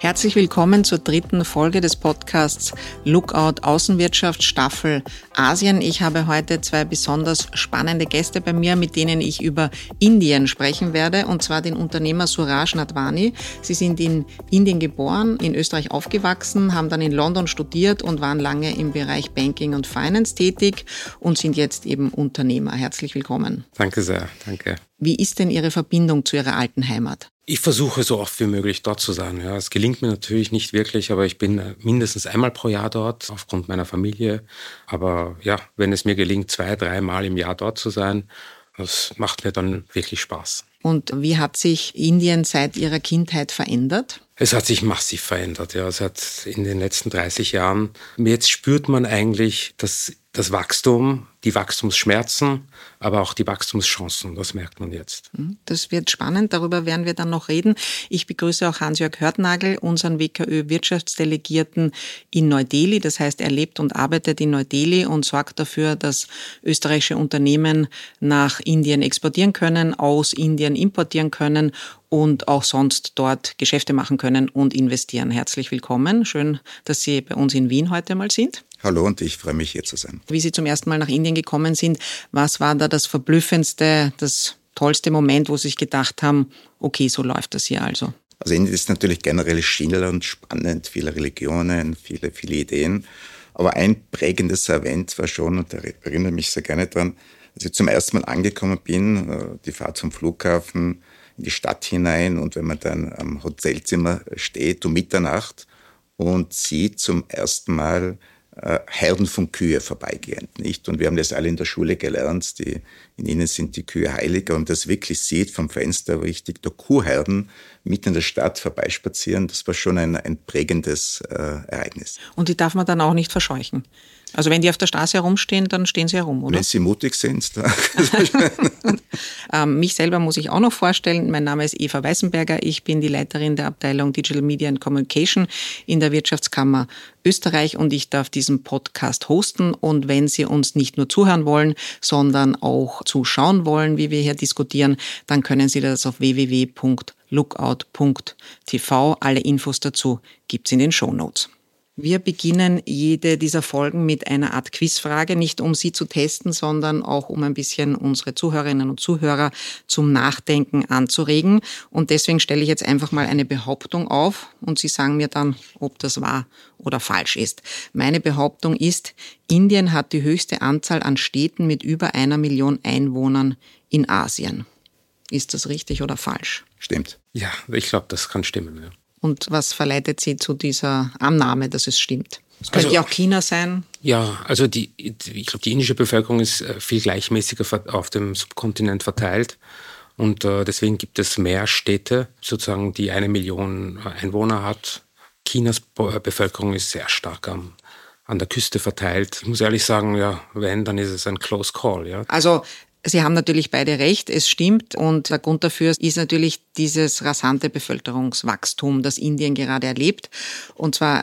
Herzlich willkommen zur dritten Folge des Podcasts Lookaut Außenwirtschaft Staffel Asien. Ich habe heute zwei besonders spannende Gäste bei mir, mit denen ich über Indien sprechen werde, und zwar den Unternehmer Suraj Nathwani. Sie sind in Indien geboren, in Österreich aufgewachsen, haben dann in London studiert und waren lange im Bereich Banking und Finance tätig und sind jetzt eben Unternehmer. Herzlich willkommen. Danke sehr, danke. Wie ist denn Ihre Verbindung zu Ihrer alten Heimat? Ich versuche so oft wie möglich dort zu sein. Ja, es gelingt mir natürlich nicht wirklich, aber ich bin mindestens einmal pro Jahr dort, aufgrund meiner Familie. Aber ja, wenn es mir gelingt, 2-3 Mal im Jahr dort zu sein, das macht mir dann wirklich Spaß. Und wie hat sich Indien seit Ihrer Kindheit verändert? Es hat sich massiv verändert, ja. Es hat in den letzten 30 Jahren, jetzt spürt man eigentlich das Wachstum, die Wachstumsschmerzen, aber auch die Wachstumschancen, das merkt man jetzt. Das wird spannend, darüber werden wir dann noch reden. Ich begrüße auch Hans-Jörg Hörtnagl, unseren WKÖ-Wirtschaftsdelegierten in Neu-Delhi. Das heißt, er lebt und arbeitet in Neu-Delhi und sorgt dafür, dass österreichische Unternehmen nach Indien exportieren können, aus Indien importieren können und auch sonst dort Geschäfte machen können und investieren. Herzlich willkommen. Schön, dass Sie bei uns in Wien heute mal sind. Hallo, und ich freue mich, hier zu sein. Wie Sie zum ersten Mal nach Indien gekommen sind, was war da das verblüffendste, das tollste Moment, wo Sie sich gedacht haben, okay, so läuft das hier also? Also Indien ist natürlich generell schillernd, spannend, viele Religionen, viele Ideen. Aber ein prägendes Event war schon, und da erinnere ich mich sehr gerne dran, als ich zum ersten Mal angekommen bin, die Fahrt zum Flughafen, in die Stadt hinein, und wenn man dann am Hotelzimmer steht um Mitternacht und sieht zum ersten Mal Herden von Kühe vorbeigehen, nicht? Und wir haben das alle in der Schule gelernt, in Indien sind die Kühe heilig, und das wirklich sieht vom Fenster richtig, der Kuhherden mitten in der Stadt vorbeispazieren, das war schon ein prägendes Ereignis. Und die darf man dann auch nicht verscheuchen? Also wenn die auf der Straße herumstehen, dann stehen sie herum, oder? Wenn sie mutig sind. Mich selber muss ich auch noch vorstellen. Mein Name ist Eva Weißenberger. Ich bin die Leiterin der Abteilung Digital Media and Communication in der Wirtschaftskammer Österreich, und ich darf diesen Podcast hosten. Und wenn Sie uns nicht nur zuhören wollen, sondern auch zuschauen wollen, wie wir hier diskutieren, dann können Sie das auf www.lookaut.tv. Alle Infos dazu gibt's in den Shownotes. Wir beginnen jede dieser Folgen mit einer Art Quizfrage, nicht um Sie zu testen, sondern auch um ein bisschen unsere Zuhörerinnen und Zuhörer zum Nachdenken anzuregen. Und deswegen stelle ich jetzt einfach mal eine Behauptung auf und Sie sagen mir dann, ob das wahr oder falsch ist. Meine Behauptung ist, Indien hat die höchste Anzahl an Städten mit über 1 Million Einwohnern in Asien. Ist das richtig oder falsch? Stimmt. Ja, ich glaube, das kann stimmen, ja. Und was verleitet Sie zu dieser Annahme, dass es stimmt? Es könnte ja auch China sein. Ja, also ich glaube, die indische Bevölkerung ist viel gleichmäßiger auf dem Subkontinent verteilt. Und deswegen gibt es mehr Städte, sozusagen, die 1 Million Einwohner hat. Chinas Bevölkerung ist sehr stark an der Küste verteilt. Ich muss ehrlich sagen, ja, wenn, dann ist es ein Close Call. Ja. Also Sie haben natürlich beide recht, es stimmt, und der Grund dafür ist natürlich dieses rasante Bevölkerungswachstum, das Indien gerade erlebt. Und zwar,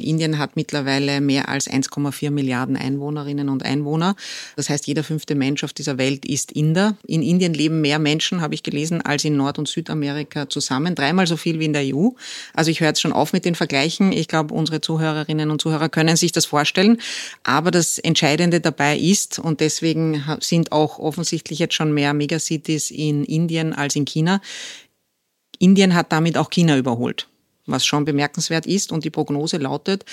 Indien hat mittlerweile mehr als 1,4 Milliarden Einwohnerinnen und Einwohner. Das heißt, jeder 5. Mensch auf dieser Welt ist Inder. In Indien leben mehr Menschen, habe ich gelesen, als in Nord- und Südamerika zusammen. 3-mal so viel wie in der EU. Also ich höre jetzt schon auf mit den Vergleichen. Ich glaube, unsere Zuhörerinnen und Zuhörer können sich das vorstellen. Aber das Entscheidende dabei ist, und deswegen sind auch offensichtlich jetzt schon mehr Megacities in Indien als in China. Indien hat damit auch China überholt, was schon bemerkenswert ist. Und die Prognose lautet,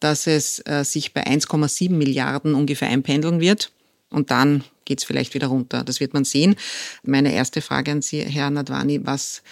dass es sich bei 1,7 Milliarden ungefähr einpendeln wird. Und dann geht es vielleicht wieder runter. Das wird man sehen. Meine erste Frage an Sie, Herr Nathwani, was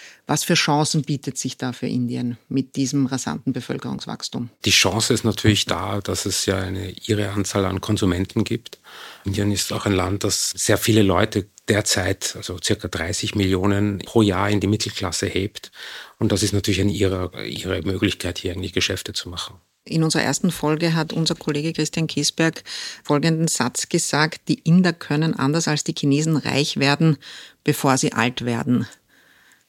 für Chancen bietet sich da für Indien mit diesem rasanten Bevölkerungswachstum? Die Chance ist natürlich da, dass es ja eine irre Anzahl an Konsumenten gibt. Indien ist auch ein Land, das sehr viele Leute derzeit, also circa 30 Millionen pro Jahr, in die Mittelklasse hebt. Und das ist natürlich eine irre Möglichkeit, hier eigentlich Geschäfte zu machen. In unserer ersten Folge hat unser Kollege Christian Kiesberg folgenden Satz gesagt: Die Inder können anders als die Chinesen reich werden, bevor sie alt werden.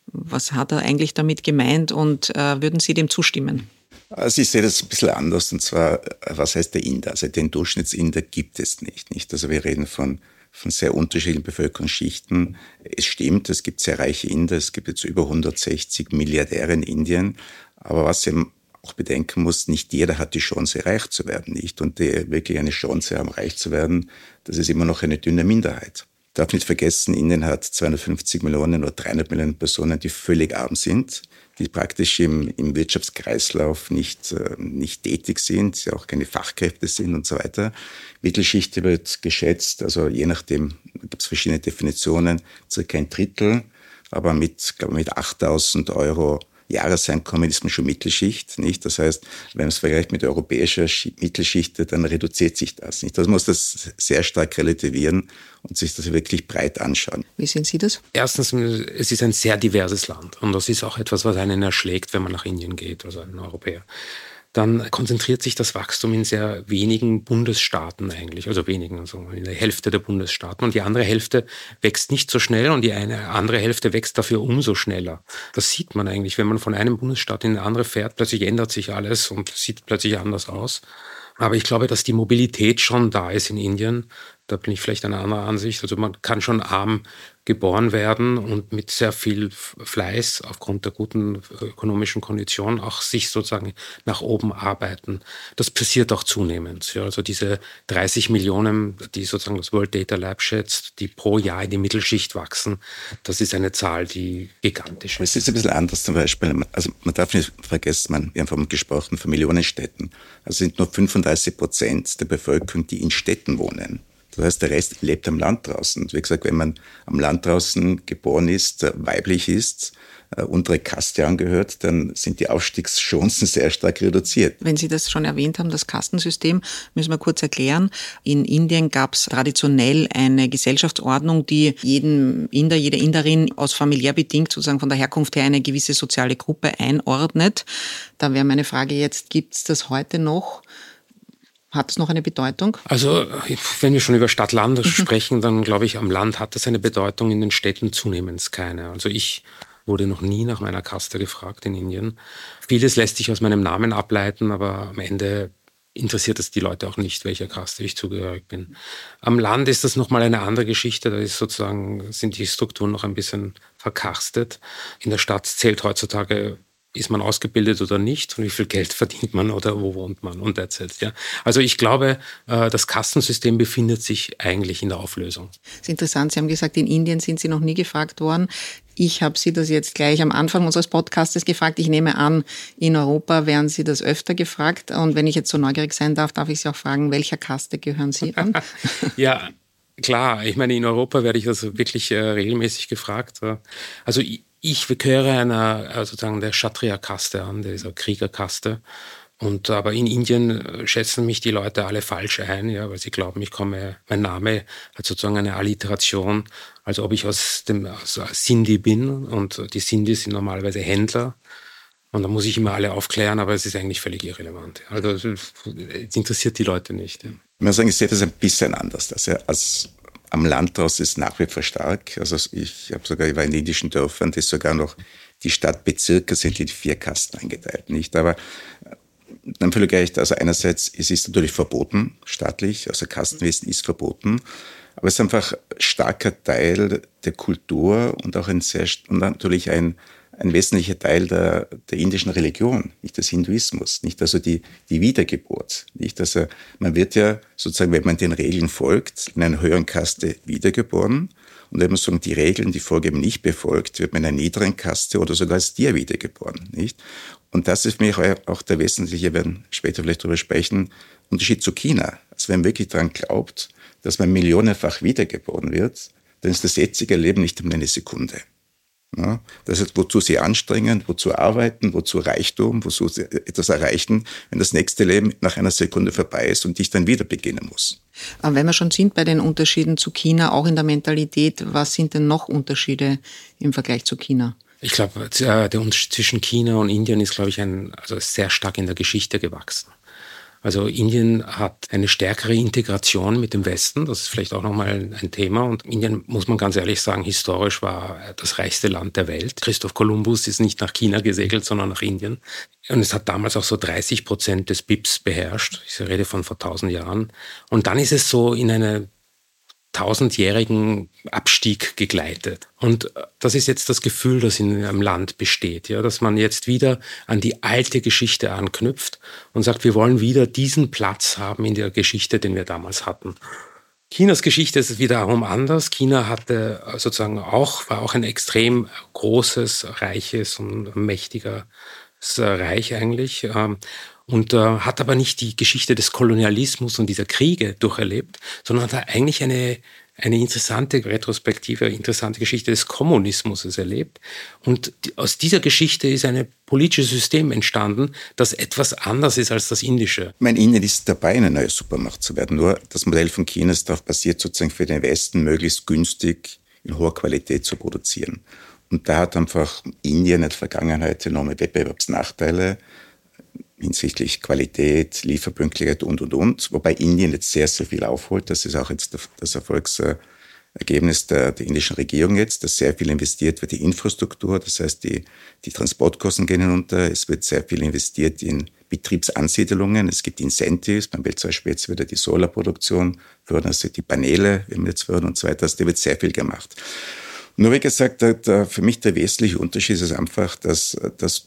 Was hat er eigentlich damit gemeint, und würden Sie dem zustimmen? Also ich sehe das ein bisschen anders, und zwar, was heißt der Inder? Also den Durchschnittsinder gibt es nicht. Also wir reden von von sehr unterschiedlichen Bevölkerungsschichten. Es stimmt, es gibt sehr reiche Inder, es gibt jetzt über 160 Milliardäre in Indien. Aber was eben auch bedenken muss, nicht jeder hat die Chance, reich zu werden. Nicht? Und die wirklich eine Chance haben, reich zu werden, das ist immer noch eine dünne Minderheit. Ich darf nicht vergessen, Indien hat 250 Millionen oder 300 Millionen Personen, die völlig arm sind, die praktisch im Wirtschaftskreislauf nicht tätig sind, ja auch keine Fachkräfte sind und so weiter. Mittelschicht wird geschätzt, also je nachdem, gibt es verschiedene Definitionen, circa ein Drittel, aber mit 8.000 € Jahreseinkommen ist man schon Mittelschicht, nicht? Das heißt, wenn man es vergleicht mit europäischer Mittelschicht, dann reduziert sich das, nicht? Das muss das sehr stark relativieren und sich das wirklich breit anschauen. Wie sehen Sie das? Erstens, es ist ein sehr diverses Land und das ist auch etwas, was einen erschlägt, wenn man nach Indien geht, also einen Europäer. Dann konzentriert sich das Wachstum in sehr wenigen Bundesstaaten eigentlich, also wenigen, also in der Hälfte der Bundesstaaten. Und die andere Hälfte wächst nicht so schnell und die andere Hälfte wächst dafür umso schneller. Das sieht man eigentlich, wenn man von einem Bundesstaat in den anderen fährt, plötzlich ändert sich alles und sieht plötzlich anders aus. Aber ich glaube, dass die Mobilität schon da ist in Indien. Da bin ich vielleicht einer anderen Ansicht. Also man kann schon arm geboren werden und mit sehr viel Fleiß aufgrund der guten ökonomischen Konditionen auch sich sozusagen nach oben arbeiten. Das passiert auch zunehmend. Ja, also diese 30 Millionen, die sozusagen das World Data Lab schätzt, die pro Jahr in die Mittelschicht wachsen, das ist eine Zahl, die gigantisch ist. Es ist ein bisschen anders zum Beispiel. Also man darf nicht vergessen, wir haben vorhin gesprochen von Millionenstädten. Also sind nur 35% der Bevölkerung, die in Städten wohnen. Das heißt, der Rest lebt am Land draußen. Und wie gesagt, wenn man am Land draußen geboren ist, weiblich ist, untere Kaste angehört, dann sind die Aufstiegschancen sehr stark reduziert. Wenn Sie das schon erwähnt haben, das Kastensystem, müssen wir kurz erklären. In Indien gab es traditionell eine Gesellschaftsordnung, die jeden Inder, jede Inderin aus familiär bedingt sozusagen von der Herkunft her eine gewisse soziale Gruppe einordnet. Da wäre meine Frage jetzt, gibt es das heute noch? Hat es noch eine Bedeutung? Also wenn wir schon über Stadt-Land sprechen, dann glaube ich, am Land hat das eine Bedeutung, in den Städten zunehmend keine. Also ich wurde noch nie nach meiner Kaste gefragt in Indien. Vieles lässt sich aus meinem Namen ableiten, aber am Ende interessiert es die Leute auch nicht, welcher Kaste ich zugehörig bin. Am Land ist das nochmal eine andere Geschichte, da ist sozusagen, sind die Strukturen noch ein bisschen verkarstet. In der Stadt zählt heutzutage, ist man ausgebildet oder nicht und wie viel Geld verdient man oder wo wohnt man und that's it, ja. Also ich glaube, das Kastensystem befindet sich eigentlich in der Auflösung. Das ist interessant, Sie haben gesagt, in Indien sind Sie noch nie gefragt worden. Ich habe Sie das jetzt gleich am Anfang unseres Podcasts gefragt. Ich nehme an, in Europa werden Sie das öfter gefragt. Und wenn ich jetzt so neugierig sein darf, darf ich Sie auch fragen, welcher Kaste gehören Sie an? Ja, klar. Ich meine, in Europa werde ich das wirklich regelmäßig gefragt. Also ich gehöre einer sozusagen der Kshatriya-Kaste an, dieser Kriegerkaste. Und aber in Indien schätzen mich die Leute alle falsch ein, ja, weil sie glauben, mein Name hat sozusagen eine Alliteration, also ob ich aus Sindhi bin und die Sindhis sind normalerweise Händler. Und da muss ich immer alle aufklären, aber es ist eigentlich völlig irrelevant. Also es interessiert die Leute nicht. Ja. Ich muss sagen, ich sehe das ein bisschen anders, dass ja als am Land draußen ist nach wie vor stark. Also ich war in indischen Dörfern, das sogar noch die Stadtbezirke sind in 4 Kasten eingeteilt, nicht? Aber dann völlig recht. Also einerseits, es ist natürlich verboten staatlich, also Kastenwesen ist verboten, aber es ist einfach starker Teil der Kultur und auch ein wesentlicher Teil der indischen Religion, nicht des Hinduismus, nicht also die Wiedergeburt, nicht also man wird ja sozusagen, wenn man den Regeln folgt, in einer höheren Kaste wiedergeboren und wenn man sozusagen die Regeln, die vorgeben, nicht befolgt, wird man in einer niederen Kaste oder sogar als Tier wiedergeboren, nicht? Und das ist für mich auch der wesentliche, wir werden später vielleicht darüber sprechen, Unterschied zu China. Also wenn man wirklich daran glaubt, dass man millionenfach wiedergeboren wird, dann ist das jetzige Leben nicht um eine Sekunde. Ja, das heißt, wozu sie anstrengen, wozu arbeiten, wozu Reichtum, wozu sie etwas erreichen, wenn das nächste Leben nach einer Sekunde vorbei ist und ich dann wieder beginnen muss. Aber wenn wir schon sind bei den Unterschieden zu China, auch in der Mentalität, was sind denn noch Unterschiede im Vergleich zu China? Ich glaube, der Unterschied zwischen China und Indien ist, glaube ich, sehr stark in der Geschichte gewachsen. Also Indien hat eine stärkere Integration mit dem Westen, das ist vielleicht auch nochmal ein Thema. Und Indien, muss man ganz ehrlich sagen, historisch war das reichste Land der Welt. Christoph Kolumbus ist nicht nach China gesegelt, sondern nach Indien. Und es hat damals auch so 30% des BIPs beherrscht. Ich rede von vor 1000 Jahren. Und dann ist es so in eine tausendjährigen Abstieg gegleitet. Und das ist jetzt das Gefühl, das in einem Land besteht, ja, dass man jetzt wieder an die alte Geschichte anknüpft und sagt, wir wollen wieder diesen Platz haben in der Geschichte, den wir damals hatten. Chinas Geschichte ist wiederum anders. China hatte sozusagen war auch ein extrem großes, reiches und mächtiges Reich eigentlich, und hat aber nicht die Geschichte des Kolonialismus und dieser Kriege durcherlebt, sondern hat eigentlich eine interessante Retrospektive, eine interessante Geschichte des Kommunismus erlebt. Und aus dieser Geschichte ist ein politisches System entstanden, das etwas anders ist als das indische. Indien ist dabei, eine neue Supermacht zu werden. Nur das Modell von China ist darauf basiert, sozusagen für den Westen möglichst günstig in hoher Qualität zu produzieren. Und da hat einfach Indien in der Vergangenheit enorme Wettbewerbsnachteile hinsichtlich Qualität, Lieferpünktlichkeit und. Wobei Indien jetzt sehr, sehr viel aufholt. Das ist auch jetzt das Erfolgsergebnis der indischen Regierung jetzt, dass sehr viel investiert wird in Infrastruktur. Das heißt, die Transportkosten gehen hinunter. Es wird sehr viel investiert in Betriebsansiedelungen. Es gibt Incentives. Man will zum Beispiel jetzt wieder die Solarproduktion fördern, also die Paneele, wenn wir jetzt fördern und so weiter. Also da wird sehr viel gemacht. Nur wie gesagt, für mich der wesentliche Unterschied ist einfach, dass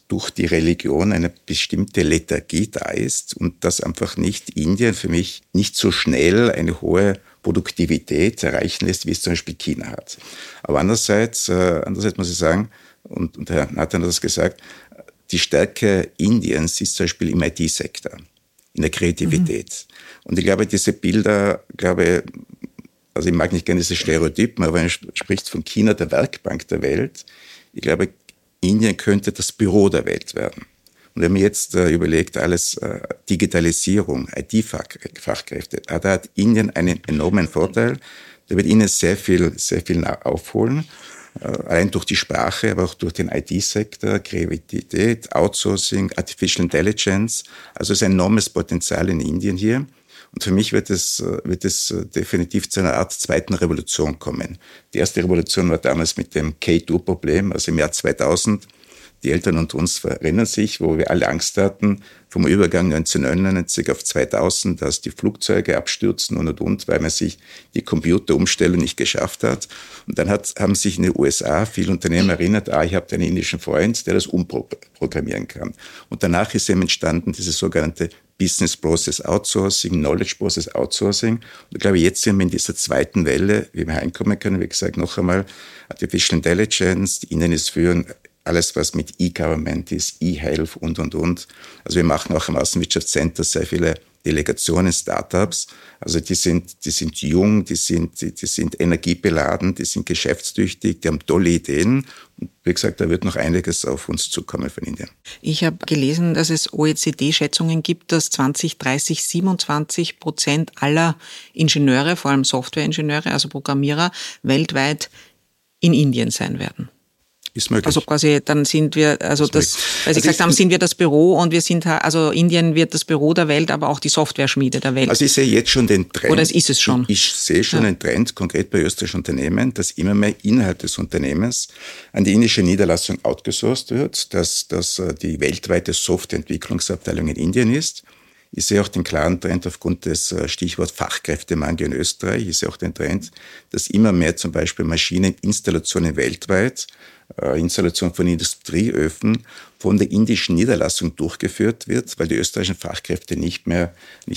durch die Religion eine bestimmte Lethargie da ist und dass einfach nicht Indien für mich nicht so schnell eine hohe Produktivität erreichen lässt, wie es zum Beispiel China hat. Aber andererseits muss ich sagen, und Herr Nathan hat das gesagt, die Stärke Indiens ist zum Beispiel im IT-Sektor, in der Kreativität. Mhm. Und ich glaube, diese Bilder, also ich mag nicht gerne diese Stereotypen, aber man spricht von China, der Werkbank der Welt. Ich glaube, Indien könnte das Büro der Welt werden. Und wenn man jetzt überlegt, alles Digitalisierung, IT-Fachkräfte, da hat Indien einen enormen Vorteil. Da wird Indien sehr viel aufholen. Allein durch die Sprache, aber auch durch den IT-Sektor, Kreativität, Outsourcing, Artificial Intelligence. Also es ist ein enormes Potenzial in Indien hier. Und für mich wird es definitiv zu einer Art zweiten Revolution kommen. Die erste Revolution war damals mit dem K2-Problem, also im Jahr 2000. Die Eltern und uns erinnern sich, wo wir alle Angst hatten vom Übergang 1999 auf 2000, dass die Flugzeuge abstürzen und, weil man sich die Computerumstellung nicht geschafft hat. Und dann haben sich in den USA viele Unternehmen erinnert, ich habe einen indischen Freund, der das umprogrammieren kann. Und danach ist eben entstanden diese sogenannte Business Process Outsourcing, Knowledge Process Outsourcing. Und ich glaube, jetzt sind wir in dieser zweiten Welle, wie wir reinkommen können. Wie gesagt, noch einmal Artificial Intelligence, Indien ist führend, alles, was mit E-Government ist, E-Health und. Also wir machen auch im Außenwirtschaftscenter sehr viele Delegationen, Startups. Also die sind jung, die sind energiebeladen, die sind geschäftstüchtig, die haben tolle Ideen. Und wie gesagt, da wird noch einiges auf uns zukommen von Indien. Ich habe gelesen, dass es OECD-Schätzungen gibt, dass 2030 27% aller Ingenieure, vor allem Softwareingenieure, also Programmierer, weltweit in Indien sein werden. Ist möglich. Also quasi, dann sind wir, sind wir das Büro und wir sind, also Indien wird das Büro der Welt, aber auch die Software-Schmiede der Welt. Also ich sehe jetzt schon den Trend. Oder ist es schon? Ich sehe schon einen Trend, konkret bei österreichischen Unternehmen, dass immer mehr innerhalb des Unternehmens an die indische Niederlassung outgesourced wird, dass die weltweite Softwareentwicklungsabteilung in Indien ist. Ich sehe auch den klaren Trend aufgrund des Stichwort Fachkräftemangel in Österreich. Ich sehe auch den Trend, dass immer mehr zum Beispiel Maschineninstallationen weltweit, Installation von Industrieöfen von der indischen Niederlassung durchgeführt wird, weil die österreichischen Fachkräfte nicht mehr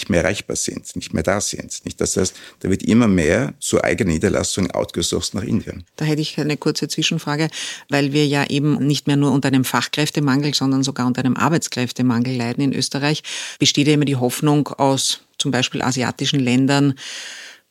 erreichbar sind, nicht mehr da sind. Das heißt, da wird immer mehr zur eigenen Niederlassung outgesourced nach Indien. Da hätte ich eine kurze Zwischenfrage, weil wir ja eben nicht mehr nur unter einem Fachkräftemangel, sondern sogar unter einem Arbeitskräftemangel leiden in Österreich. Besteht ja immer die Hoffnung, aus zum Beispiel asiatischen Ländern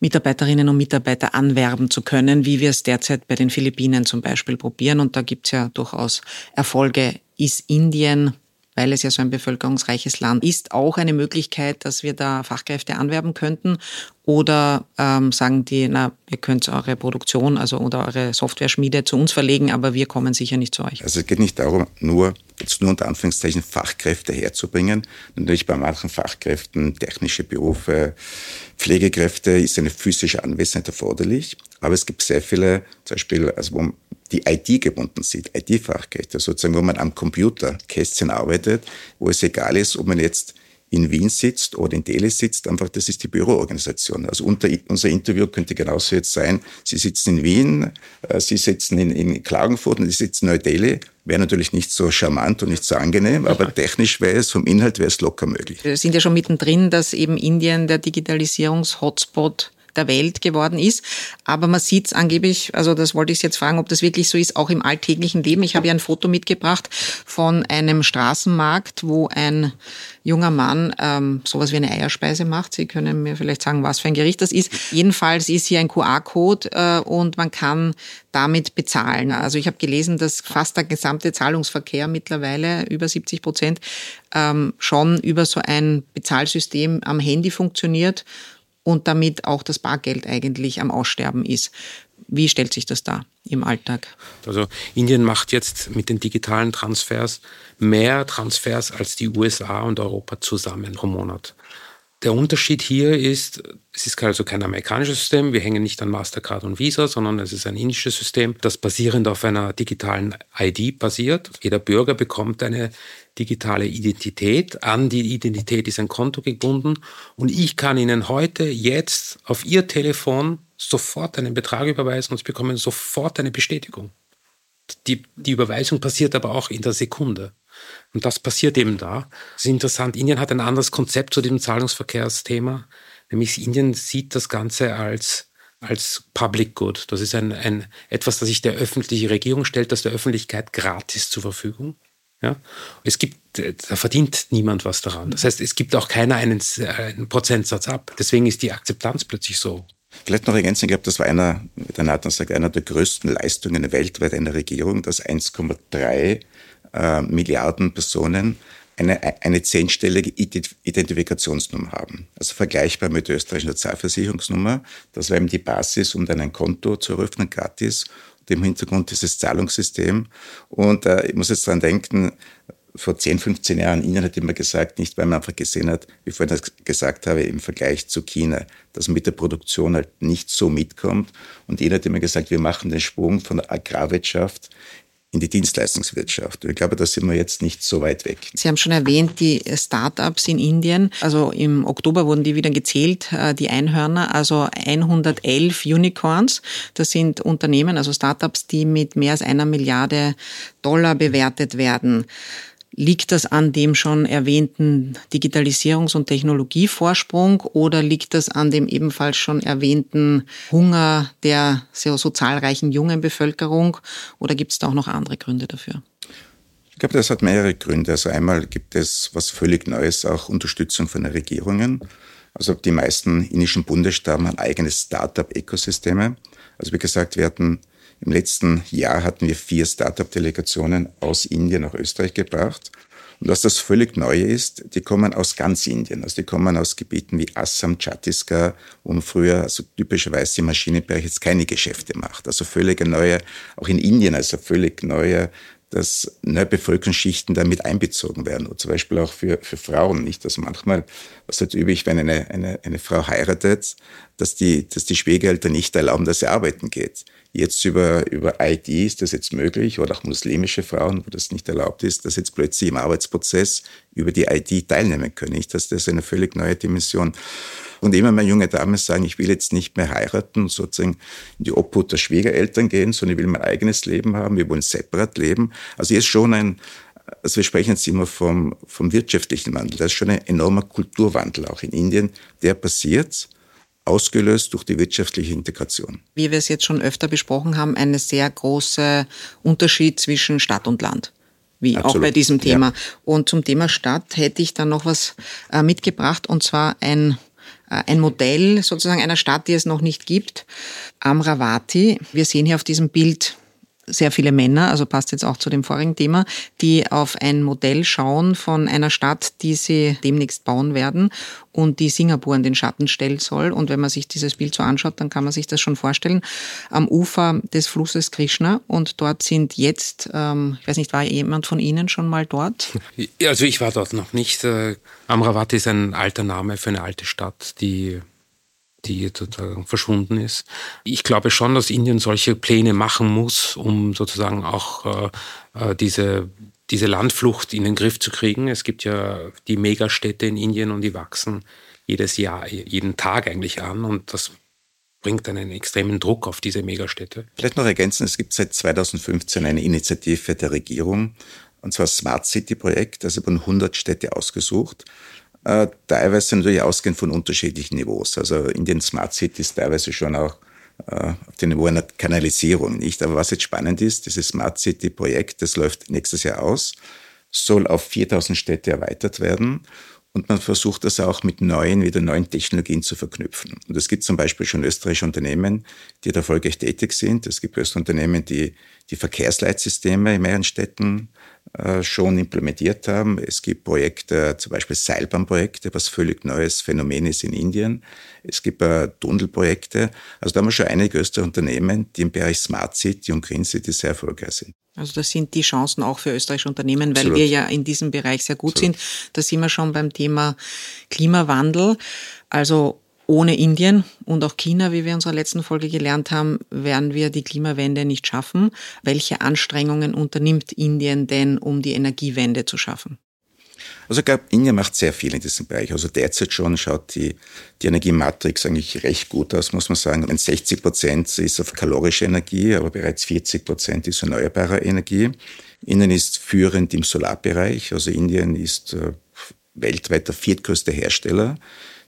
Mitarbeiterinnen und Mitarbeiter anwerben zu können, wie wir es derzeit bei den Philippinen zum Beispiel probieren. Und da gibt es ja durchaus Erfolge. Ist Indien, weil es ja so ein bevölkerungsreiches Land ist, auch eine Möglichkeit, dass wir da Fachkräfte anwerben könnten? Oder sagen die, ihr könnt eure Produktion oder eure Software-Schmiede zu uns verlegen, aber wir kommen sicher nicht zu euch? Also es geht nicht darum, nur unter Anführungszeichen Fachkräfte herzubringen. Natürlich bei manchen Fachkräften, technische Berufe, Pflegekräfte ist eine physische Anwesenheit erforderlich. Aber es gibt sehr viele, zum Beispiel, wo die IT gebunden sind, IT-Fachkräfte, sozusagen, wo man am Computer Kästchen arbeitet, wo es egal ist, ob man jetzt in Wien sitzt oder in Delhi sitzt, einfach das ist die Büroorganisation. Also unser Interview könnte genauso jetzt sein, Sie sitzen in Wien, Sie sitzen in Klagenfurt und Sie sitzen in Neu Delhi. Wäre natürlich nicht so charmant und nicht so angenehm, aber technisch wäre es, vom Inhalt wäre es locker möglich. Wir sind ja schon mittendrin, dass eben Indien der Digitalisierungs-Hotspot der Welt geworden ist. Aber man sieht es angeblich, also das wollte ich jetzt fragen, ob das wirklich so ist, auch im alltäglichen Leben. Ich habe ja ein Foto mitgebracht von einem Straßenmarkt, wo ein junger Mann sowas wie eine Eierspeise macht. Sie können mir vielleicht sagen, was für ein Gericht das ist. Jedenfalls ist hier ein QR-Code und man kann damit bezahlen. Also ich habe gelesen, dass fast der gesamte Zahlungsverkehr mittlerweile, über 70%, schon über so ein Bezahlsystem am Handy funktioniert. Und damit auch das Bargeld eigentlich am Aussterben ist. Wie stellt sich das dar im Alltag? Also Indien macht jetzt mit den digitalen Transfers mehr Transfers als die USA und Europa zusammen pro Monat. Der Unterschied hier ist, es ist also kein amerikanisches System, wir hängen nicht an Mastercard und Visa, sondern es ist ein indisches System, das basierend auf einer digitalen ID basiert. Jeder Bürger bekommt eine digitale Identität. An die Identität ist ein Konto gebunden und ich kann Ihnen heute, jetzt auf Ihr Telefon sofort einen Betrag überweisen und Sie bekommen sofort eine Bestätigung. Die Überweisung passiert aber auch in der Sekunde. Und das passiert eben da. Das ist interessant, Indien hat ein anderes Konzept zu diesem Zahlungsverkehrsthema. Nämlich Indien sieht das Ganze als Public Good. Das ist etwas, das sich der öffentlichen Regierung stellt, das der Öffentlichkeit gratis zur Verfügung. Ja? Da verdient niemand was daran. Das heißt, es gibt auch keiner einen Prozentsatz ab. Deswegen ist die Akzeptanz plötzlich so. Vielleicht noch ergänzen, ich glaube, das war einer der größten Leistungen weltweit einer Regierung, dass 1,3 Milliarden Personen eine 10-stellige Identifikationsnummer haben. Also vergleichbar mit der österreichischen Sozialversicherungsnummer. Das war eben die Basis, um dann ein Konto zu eröffnen, gratis. Und im Hintergrund dieses Zahlungssystem. Und ich muss jetzt dran denken, vor 10, 15 Jahren, Indien hat immer gesagt, nicht weil man einfach gesehen hat, wie ich vorhin das gesagt habe, im Vergleich zu China, dass man mit der Produktion halt nicht so mitkommt. Und jeder hat immer gesagt, wir machen den Sprung von der Agrarwirtschaft in die Dienstleistungswirtschaft. Ich glaube, da sind wir jetzt nicht so weit weg. Sie haben schon erwähnt, die Start-ups in Indien. Also im Oktober wurden die wieder gezählt, die Einhörner. Also 111 Unicorns. Das sind Unternehmen, also Start-ups, die mit mehr als $1 Milliarde bewertet werden. Liegt das an dem schon erwähnten Digitalisierungs- und Technologievorsprung oder liegt das an dem ebenfalls schon erwähnten Hunger der so zahlreichen jungen Bevölkerung oder gibt es da auch noch andere Gründe dafür? Ich glaube, das hat mehrere Gründe. Also einmal gibt es was völlig Neues, auch Unterstützung von den Regierungen. Also die meisten indischen Bundesstaaten haben eigene Start-up-Ökosysteme. Also wie gesagt, im letzten Jahr hatten wir 4 Start-up-Delegationen aus Indien nach Österreich gebracht. Und was das völlig Neue ist, die kommen aus ganz Indien. Also die kommen aus Gebieten wie Assam, Chhattisgarh, wo man früher also typischerweise im Maschinenbereich jetzt keine Geschäfte macht. Also völlig neue, auch in Indien, also völlig neue, dass neue Bevölkerungsschichten damit einbezogen werden. Und zum Beispiel auch für Frauen, nicht? Dass manchmal, was halt üblich, wenn eine Frau heiratet, dass die Schwiegereltern nicht erlauben, dass sie arbeiten geht. Jetzt über ID ist das jetzt möglich, oder auch muslimische Frauen, wo das nicht erlaubt ist, dass jetzt plötzlich im Arbeitsprozess über die ID teilnehmen können. Nicht? Das ist eine völlig neue Dimension. Und immer mehr junge Damen sagen, ich will jetzt nicht mehr heiraten und sozusagen in die Obhut der Schwiegereltern gehen, sondern ich will mein eigenes Leben haben, wir wollen separat leben. Also hier ist schon wir sprechen jetzt immer vom wirtschaftlichen Wandel. Das ist schon ein enormer Kulturwandel auch in Indien, der passiert, ausgelöst durch die wirtschaftliche Integration. Wie wir es jetzt schon öfter besprochen haben, ein sehr großer Unterschied zwischen Stadt und Land. Wie Absolut. Auch bei diesem Thema. Ja. Und zum Thema Stadt hätte ich dann noch was mitgebracht, und zwar ein Modell sozusagen einer Stadt, die es noch nicht gibt. Amravati. Wir sehen hier auf diesem Bild sehr viele Männer, also passt jetzt auch zu dem vorigen Thema, die auf ein Modell schauen von einer Stadt, die sie demnächst bauen werden und die Singapur in den Schatten stellen soll. Und wenn man sich dieses Bild so anschaut, dann kann man sich das schon vorstellen. Am Ufer des Flusses Krishna, und dort sind jetzt, ich weiß nicht, war jemand von Ihnen schon mal dort? Also ich war dort noch nicht. Amravati ist ein alter Name für eine alte Stadt, die sozusagen verschwunden ist. Ich glaube schon, dass Indien solche Pläne machen muss, um sozusagen auch diese diese Landflucht in den Griff zu kriegen. Es gibt ja die Megastädte in Indien und die wachsen jedes Jahr, jeden Tag eigentlich an und das bringt einen extremen Druck auf diese Megastädte. Vielleicht noch ergänzen, es gibt seit 2015 eine Initiative der Regierung, und zwar Smart City Projekt, also wurden 100 Städte ausgesucht, teilweise natürlich ausgehend von unterschiedlichen Niveaus. Also in den Smart Cities teilweise schon auch auf dem Niveau einer Kanalisierung nicht. Aber was jetzt spannend ist, dieses Smart City Projekt, das läuft nächstes Jahr aus, soll auf 4000 Städte erweitert werden. Und man versucht das auch mit neuen Technologien zu verknüpfen. Und es gibt zum Beispiel schon österreichische Unternehmen, die da erfolgreich tätig sind. Es gibt österreichische Unternehmen, die die Verkehrsleitsysteme in mehreren Städten schon implementiert haben. Es gibt Projekte, zum Beispiel Seilbahnprojekte, was völlig neues Phänomen ist in Indien. Es gibt Tunnelprojekte. Also da haben wir schon einige österreichische Unternehmen, die im Bereich Smart City und Green City sehr erfolgreich sind. Also das sind die Chancen auch für österreichische Unternehmen, weil Absolut. Wir ja in diesem Bereich sehr gut Absolut. Sind. Da sind wir schon beim Thema Klimawandel. Also ohne Indien und auch China, wie wir in unserer letzten Folge gelernt haben, werden wir die Klimawende nicht schaffen. Welche Anstrengungen unternimmt Indien denn, um die Energiewende zu schaffen? Also ich glaube, Indien macht sehr viel in diesem Bereich. Also derzeit schon schaut die Energiematrix eigentlich recht gut aus, muss man sagen. 60% ist auf kalorische Energie, aber bereits 40% ist erneuerbare Energie. Indien ist führend im Solarbereich. Also Indien ist weltweit der viertgrößte Hersteller.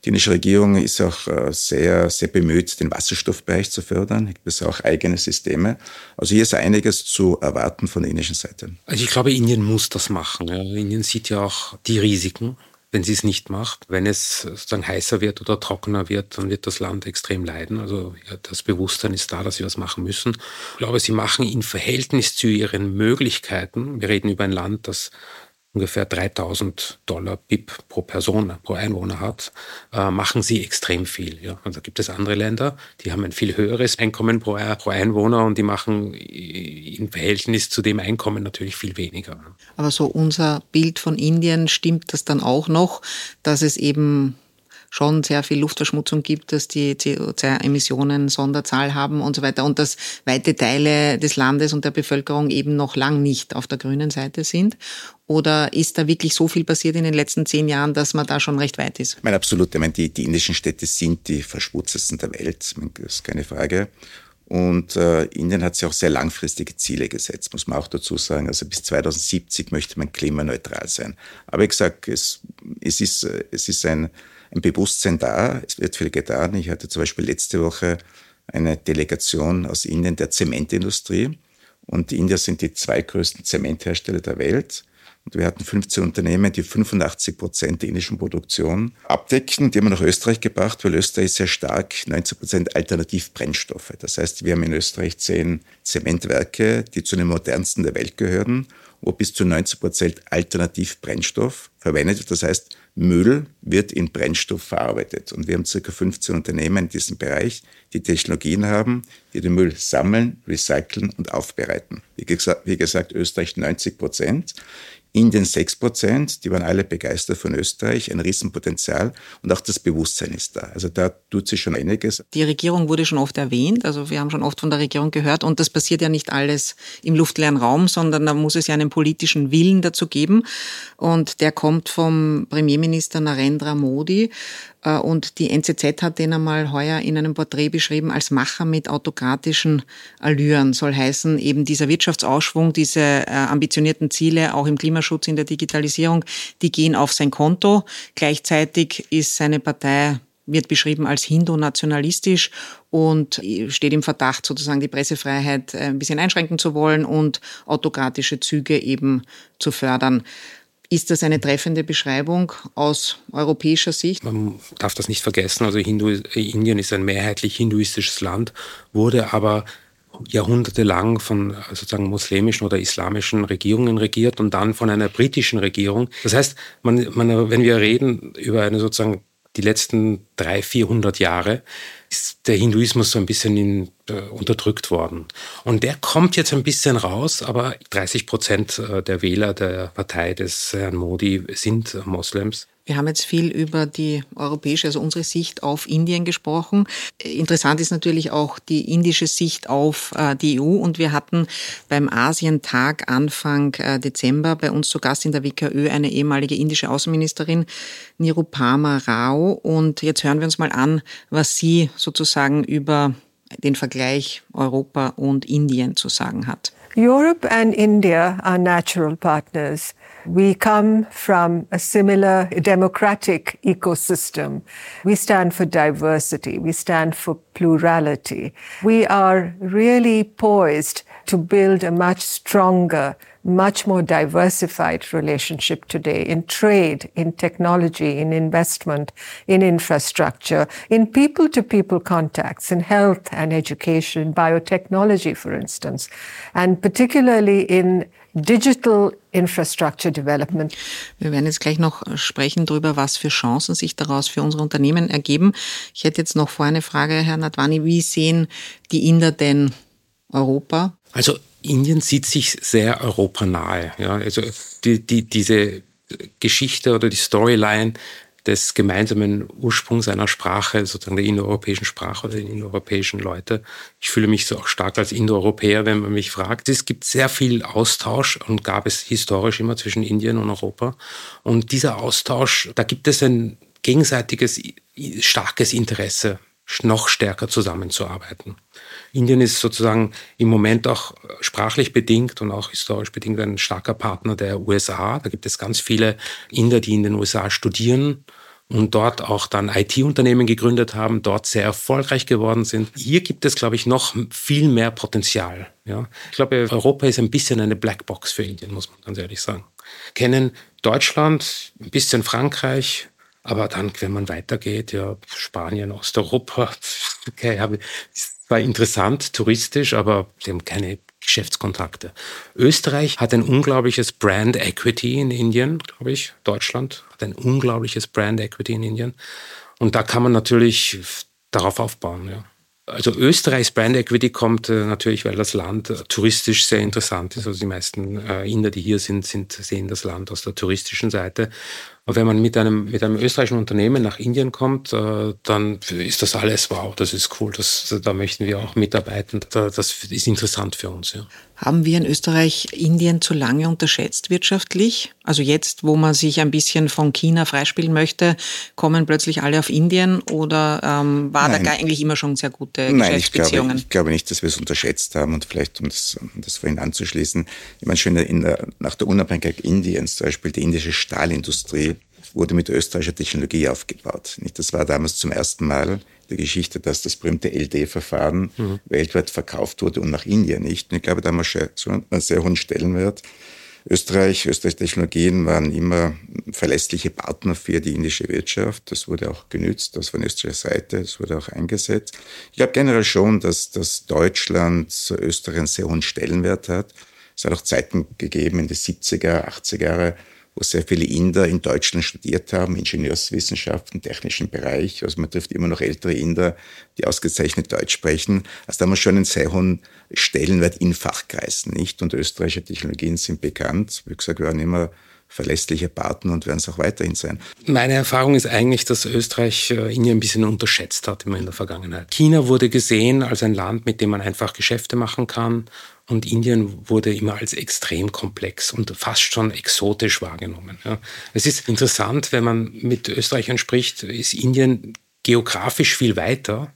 Die indische Regierung ist auch sehr, sehr bemüht, den Wasserstoffbereich zu fördern. Gibt es auch eigene Systeme. Also hier ist einiges zu erwarten von der indischen Seite. Also ich glaube, Indien muss das machen. Ja. Indien sieht ja auch die Risiken, wenn sie es nicht macht. Wenn es sozusagen heißer wird oder trockener wird, dann wird das Land extrem leiden. Also ja, das Bewusstsein ist da, dass sie was machen müssen. Ich glaube, sie machen im Verhältnis zu ihren Möglichkeiten. Wir reden über ein Land, das ungefähr $3.000 BIP pro Person, pro Einwohner hat, machen sie extrem viel. Ja. Und da gibt es andere Länder, die haben ein viel höheres Einkommen pro Einwohner und die machen im Verhältnis zu dem Einkommen natürlich viel weniger. Aber so unser Bild von Indien, stimmt das dann auch noch, dass es eben schon sehr viel Luftverschmutzung gibt, dass die CO2-Emissionen Sonderzahl haben und so weiter und dass weite Teile des Landes und der Bevölkerung eben noch lang nicht auf der grünen Seite sind? Oder ist da wirklich so viel passiert in den letzten 10 Jahren, dass man da schon recht weit ist? Ich meine, absolut, die indischen Städte sind die verschmutztesten der Welt, das ist keine Frage. Und Indien hat sich auch sehr langfristige Ziele gesetzt, muss man auch dazu sagen. Also bis 2070 möchte man klimaneutral sein. Aber wie gesagt, es ist ein Bewusstsein da, es wird viel getan. Ich hatte zum Beispiel letzte Woche eine Delegation aus Indien der Zementindustrie. Und die Inder sind die 2 größten Zementhersteller der Welt. Und wir hatten 15 Unternehmen, die 85% der indischen Produktion abdecken. Die haben wir nach Österreich gebracht, weil Österreich sehr stark 90% Alternativbrennstoffe. Das heißt, wir haben in Österreich 10 Zementwerke, die zu den modernsten der Welt gehören, wo bis zu 90% Alternativbrennstoff verwendet wird. Das heißt, Müll wird in Brennstoff verarbeitet. Und wir haben ca. 15 Unternehmen in diesem Bereich, die Technologien haben, die den Müll sammeln, recyceln und aufbereiten. Wie gesagt, Österreich 90%. Indien 6%, die waren alle begeistert von Österreich, ein Riesenpotenzial und auch das Bewusstsein ist da. Also da tut sich schon einiges. Die Regierung wurde schon oft erwähnt, also wir haben schon oft von der Regierung gehört und das passiert ja nicht alles im luftleeren Raum, sondern da muss es ja einen politischen Willen dazu geben und der kommt vom Premierminister Narendra Modi. Und die NZZ hat den einmal heuer in einem Porträt beschrieben als Macher mit autokratischen Allüren. Soll heißen, eben dieser Wirtschaftsausschwung, diese ambitionierten Ziele, auch im Klimaschutz, in der Digitalisierung, die gehen auf sein Konto. Gleichzeitig ist seine Partei, wird beschrieben als hindu-nationalistisch und steht im Verdacht, sozusagen die Pressefreiheit ein bisschen einschränken zu wollen und autokratische Züge eben zu fördern. Ist das eine treffende Beschreibung aus europäischer Sicht? Man darf das nicht vergessen. Also Indien ist ein mehrheitlich hinduistisches Land, wurde aber jahrhundertelang von sozusagen muslimischen oder islamischen Regierungen regiert und dann von einer britischen Regierung. Das heißt, wenn wir reden über eine sozusagen die letzten 300-400 Jahre, ist der Hinduismus so ein bisschen unterdrückt worden. Und der kommt jetzt ein bisschen raus, aber 30% der Wähler der Partei des Herrn Modi sind Moslems. Wir haben jetzt viel über die europäische, also unsere Sicht auf Indien gesprochen. Interessant ist natürlich auch die indische Sicht auf die EU. Und wir hatten beim Asientag Anfang Dezember bei uns zu Gast in der WKÖ eine ehemalige indische Außenministerin, Nirupama Rao. Und jetzt hören wir uns mal an, was sie sozusagen über den Vergleich Europa und Indien zu sagen hat. Europe and India are natural partners. We come from a similar democratic ecosystem. We stand for diversity. We stand for plurality. We are really poised to build a much stronger, much more diversified relationship today in trade, in technology, in investment, in infrastructure, in people-to-people contacts, in health and education, biotechnology, for instance, and particularly in digital infrastructure development. Wir werden jetzt gleich noch sprechen darüber, was für Chancen sich daraus für unsere Unternehmen ergeben. Ich hätte jetzt noch vorher eine Frage, Herr Nathwani, wie sehen die Inder denn Europa? Also Indien sieht sich sehr europanahe. Ja, also diese Geschichte oder die Storyline des gemeinsamen Ursprungs einer Sprache, sozusagen der indoeuropäischen Sprache oder den indoeuropäischen Leute. Ich fühle mich so auch stark als Indoeuropäer, wenn man mich fragt. Es gibt sehr viel Austausch und gab es historisch immer zwischen Indien und Europa. Und dieser Austausch, da gibt es ein gegenseitiges, starkes Interesse, noch stärker zusammenzuarbeiten. Indien ist sozusagen im Moment auch sprachlich bedingt und auch historisch bedingt ein starker Partner der USA. Da gibt es ganz viele Inder, die in den USA studieren und dort auch dann IT-Unternehmen gegründet haben, dort sehr erfolgreich geworden sind. Hier gibt es, glaube ich, noch viel mehr Potenzial. Ja? Ich glaube, Europa ist ein bisschen eine Blackbox für Indien, muss man ganz ehrlich sagen. Kennen Deutschland, ein bisschen Frankreich, aber dann, wenn man weitergeht, ja, Spanien, Osteuropa, okay, ist zwar interessant, touristisch, aber sie haben keine Geschäftskontakte. Österreich hat ein unglaubliches Brand Equity in Indien, glaube ich. Deutschland hat ein unglaubliches Brand Equity in Indien. Und da kann man natürlich darauf aufbauen, ja. Also Österreichs Brand Equity kommt natürlich, weil das Land touristisch sehr interessant ist. Also die meisten Inder, die hier sind, sehen das Land aus der touristischen Seite. Aber wenn man mit einem österreichischen Unternehmen nach Indien kommt, dann ist das alles, wow, das ist cool, da möchten wir auch mitarbeiten. Das ist interessant für uns. Ja. Haben wir in Österreich Indien zu lange unterschätzt wirtschaftlich? Also jetzt, wo man sich ein bisschen von China freispielen möchte, kommen plötzlich alle auf Indien oder war Nein. da eigentlich immer schon sehr gute Geschäftsbeziehungen? Nein, ich glaube nicht, dass wir es unterschätzt haben und vielleicht, um das vorhin anzuschließen, ich meine schon nach der Unabhängigkeit Indiens zum Beispiel die indische Stahlindustrie wurde mit österreichischer Technologie aufgebaut. Das war damals zum ersten Mal die Geschichte, dass das berühmte LD-Verfahren weltweit verkauft wurde und nach Indien nicht. Und ich glaube, da haben wir schon einen sehr hohen Stellenwert. Österreichische Technologien waren immer verlässliche Partner für die indische Wirtschaft. Das wurde auch genützt, das war von österreichischer Seite, das wurde auch eingesetzt. Ich glaube generell schon, dass Deutschland zu Österreich einen sehr hohen Stellenwert hat. Es hat auch Zeiten gegeben in den 70er, 80er Jahre, wo sehr viele Inder in Deutschland studiert haben, Ingenieurswissenschaften, technischen Bereich. Also man trifft immer noch ältere Inder, die ausgezeichnet Deutsch sprechen. Also da haben wir schon einen sehr hohen Stellenwert in Fachkreisen, nicht? Und österreichische Technologien sind bekannt. Wie gesagt, wir waren immer verlässliche Partner und werden es auch weiterhin sein. Meine Erfahrung ist eigentlich, dass Österreich Indien ein bisschen unterschätzt hat, immer in der Vergangenheit. China wurde gesehen als ein Land, mit dem man einfach Geschäfte machen kann. Und Indien wurde immer als extrem komplex und fast schon exotisch wahrgenommen. Ja. Es ist interessant, wenn man mit Österreichern spricht, ist Indien geografisch viel weiter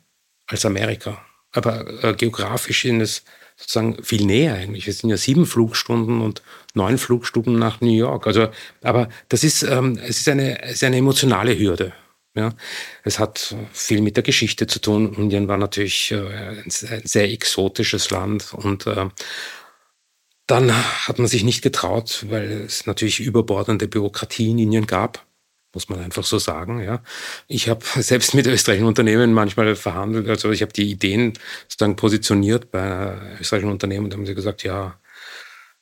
als Amerika. Aber geografisch ist es sozusagen viel näher eigentlich. Es sind ja 7 Flugstunden und 9 Flugstunden nach New York. Also, aber das ist, es ist eine emotionale Hürde. Ja, es hat viel mit der Geschichte zu tun. Indien war natürlich ein sehr exotisches Land und dann hat man sich nicht getraut, weil es natürlich überbordende Bürokratie in Indien gab, muss man einfach so sagen. Ja. Ich habe selbst mit österreichischen Unternehmen manchmal verhandelt, also ich habe die Ideen sozusagen positioniert bei österreichischen Unternehmen und da haben sie gesagt, ja,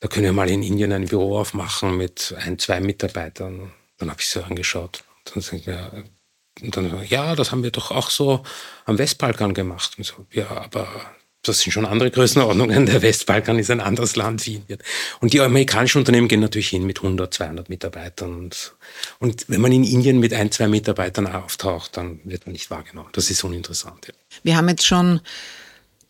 da können wir mal in Indien ein Büro aufmachen mit 2 Mitarbeitern. Dann habe ich sie angeschaut und dann sind wir... Und dann, ja, das haben wir doch auch so am Westbalkan gemacht. Und so, ja, aber Das sind schon andere Größenordnungen. Der Westbalkan ist ein anderes Land wie Indien. Und die amerikanischen Unternehmen gehen natürlich hin mit 100, 200 Mitarbeitern. Und wenn man in Indien mit 1, 2 Mitarbeitern auftaucht, dann wird man nicht wahrgenommen. Das ist uninteressant. Ja. Wir haben jetzt schon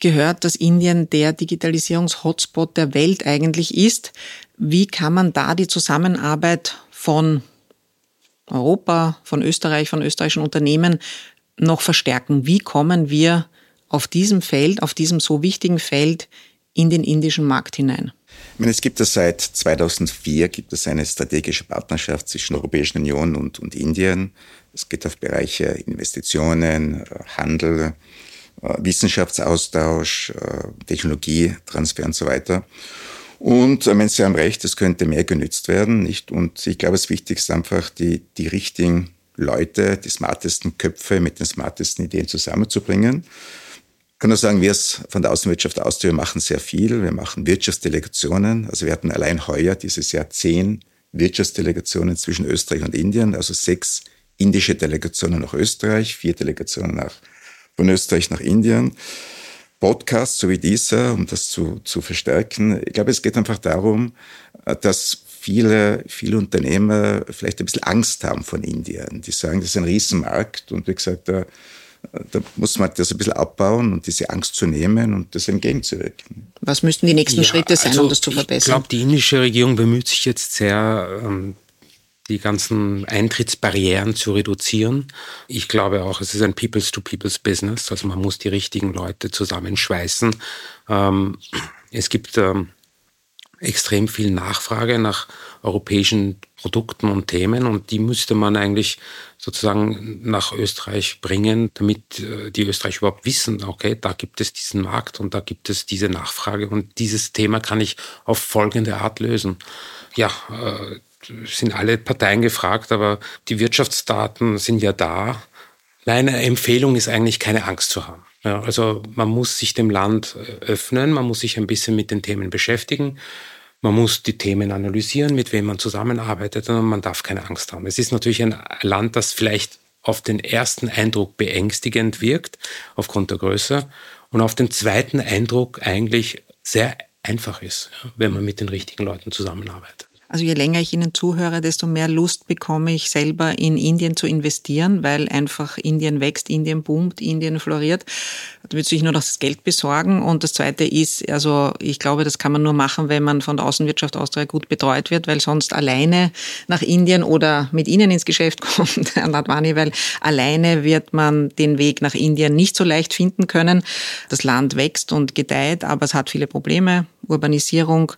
gehört, dass Indien der Digitalisierungs-Hotspot der Welt eigentlich ist. Wie kann man da die Zusammenarbeit von Europa, von Österreich, von österreichischen Unternehmen noch verstärken? Wie kommen wir auf diesem Feld, auf diesem so wichtigen Feld in den indischen Markt hinein? Ich meine, es gibt seit 2004 eine strategische Partnerschaft zwischen der Europäischen Union und Indien. Es geht auf Bereiche Investitionen, Handel, Wissenschaftsaustausch, Technologietransfer und so weiter. Und wenn Sie haben recht, es könnte mehr genützt werden, nicht? Und ich glaube, das Wichtigste ist einfach, die richtigen Leute, die smartesten Köpfe mit den smartesten Ideen zusammenzubringen. Ich kann nur sagen, wir von der Außenwirtschaft Austria machen sehr viel. Wir machen Wirtschaftsdelegationen. Also wir hatten allein heuer dieses Jahr 10 Wirtschaftsdelegationen zwischen Österreich und Indien, also 6 indische Delegationen nach Österreich, 4 Delegationen von Österreich nach Indien. Podcasts, so wie dieser, um das zu verstärken. Ich glaube, es geht einfach darum, dass viele Unternehmer vielleicht ein bisschen Angst haben von Indien. Die sagen, das ist ein Riesenmarkt und wie gesagt, da muss man das ein bisschen abbauen und diese Angst zu nehmen und das entgegenzuwirken. Was müssten die nächsten Schritte sein, um das zu verbessern? Ich glaube, die indische Regierung bemüht sich jetzt sehr, die ganzen Eintrittsbarrieren zu reduzieren. Ich glaube auch, es ist ein Peoples-to-Peoples-Business. Also man muss die richtigen Leute zusammenschweißen. Es gibt extrem viel Nachfrage nach europäischen Produkten und Themen und die müsste man eigentlich sozusagen nach Österreich bringen, damit die Österreicher überhaupt wissen, okay, da gibt es diesen Markt und da gibt es diese Nachfrage und dieses Thema kann ich auf folgende Art lösen. Ja, sind alle Parteien gefragt, aber die Wirtschaftsdaten sind ja da. Meine Empfehlung ist eigentlich, keine Angst zu haben. Ja, also man muss sich dem Land öffnen, man muss sich ein bisschen mit den Themen beschäftigen, man muss die Themen analysieren, mit wem man zusammenarbeitet und man darf keine Angst haben. Es ist natürlich ein Land, das vielleicht auf den ersten Eindruck beängstigend wirkt, aufgrund der Größe, und auf den zweiten Eindruck eigentlich sehr einfach ist, wenn man mit den richtigen Leuten zusammenarbeitet. Also je länger ich Ihnen zuhöre, desto mehr Lust bekomme ich selber in Indien zu investieren, weil einfach Indien wächst, Indien boomt, Indien floriert. Da wird sich nur noch das Geld besorgen. Und das Zweite ist, also ich glaube, das kann man nur machen, wenn man von der Außenwirtschaft Austria gut betreut wird, weil sonst alleine nach Indien oder mit Ihnen ins Geschäft kommt, Herr Nathwani, weil alleine wird man den Weg nach Indien nicht so leicht finden können. Das Land wächst und gedeiht, aber es hat viele Probleme. Urbanisierung,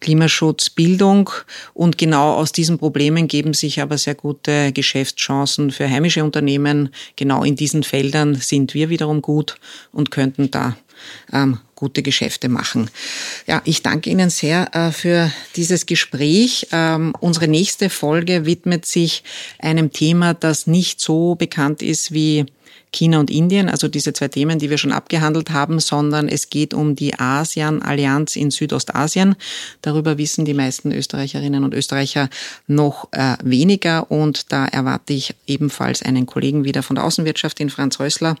Klimaschutz, Bildung. Und genau aus diesen Problemen geben sich aber sehr gute Geschäftschancen für heimische Unternehmen. Genau in diesen Feldern sind wir wiederum gut und könnten da gute Geschäfte machen. Ja, ich danke Ihnen sehr für dieses Gespräch. Unsere nächste Folge widmet sich einem Thema, das nicht so bekannt ist wie China und Indien, also diese 2 Themen, die wir schon abgehandelt haben, sondern es geht um die ASEAN-Allianz in Südostasien. Darüber wissen die meisten Österreicherinnen und Österreicher noch weniger und da erwarte ich ebenfalls einen Kollegen wieder von der Außenwirtschaft, den Franz Häusler,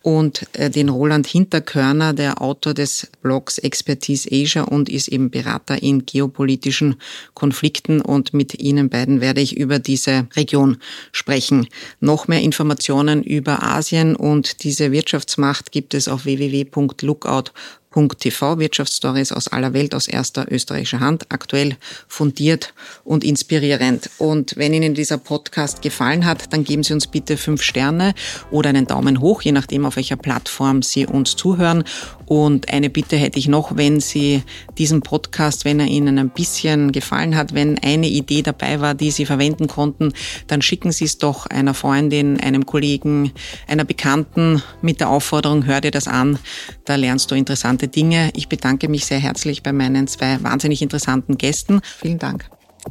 und den Roland Hinterkörner, der Autor des Blogs Expertise Asia und ist eben Berater in geopolitischen Konflikten, und mit Ihnen beiden werde ich über diese Region sprechen. Noch mehr Informationen über Asien und diese Wirtschaftsmacht gibt es auf www.lookaut.tv. Wirtschaftsstories aus aller Welt, aus erster österreichischer Hand, aktuell, fundiert und inspirierend. Und wenn Ihnen dieser Podcast gefallen hat, dann geben Sie uns bitte 5 Sterne oder einen Daumen hoch, je nachdem, auf welcher Plattform Sie uns zuhören. Und eine Bitte hätte ich noch, wenn Sie diesen Podcast, wenn er Ihnen ein bisschen gefallen hat, wenn eine Idee dabei war, die Sie verwenden konnten, dann schicken Sie es doch einer Freundin, einem Kollegen, einer Bekannten mit der Aufforderung, hör dir das an, da lernst du interessante Dinge. Ich bedanke mich sehr herzlich bei meinen 2 wahnsinnig interessanten Gästen. Vielen Dank.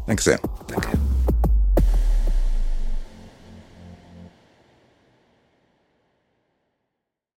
Danke sehr. Danke.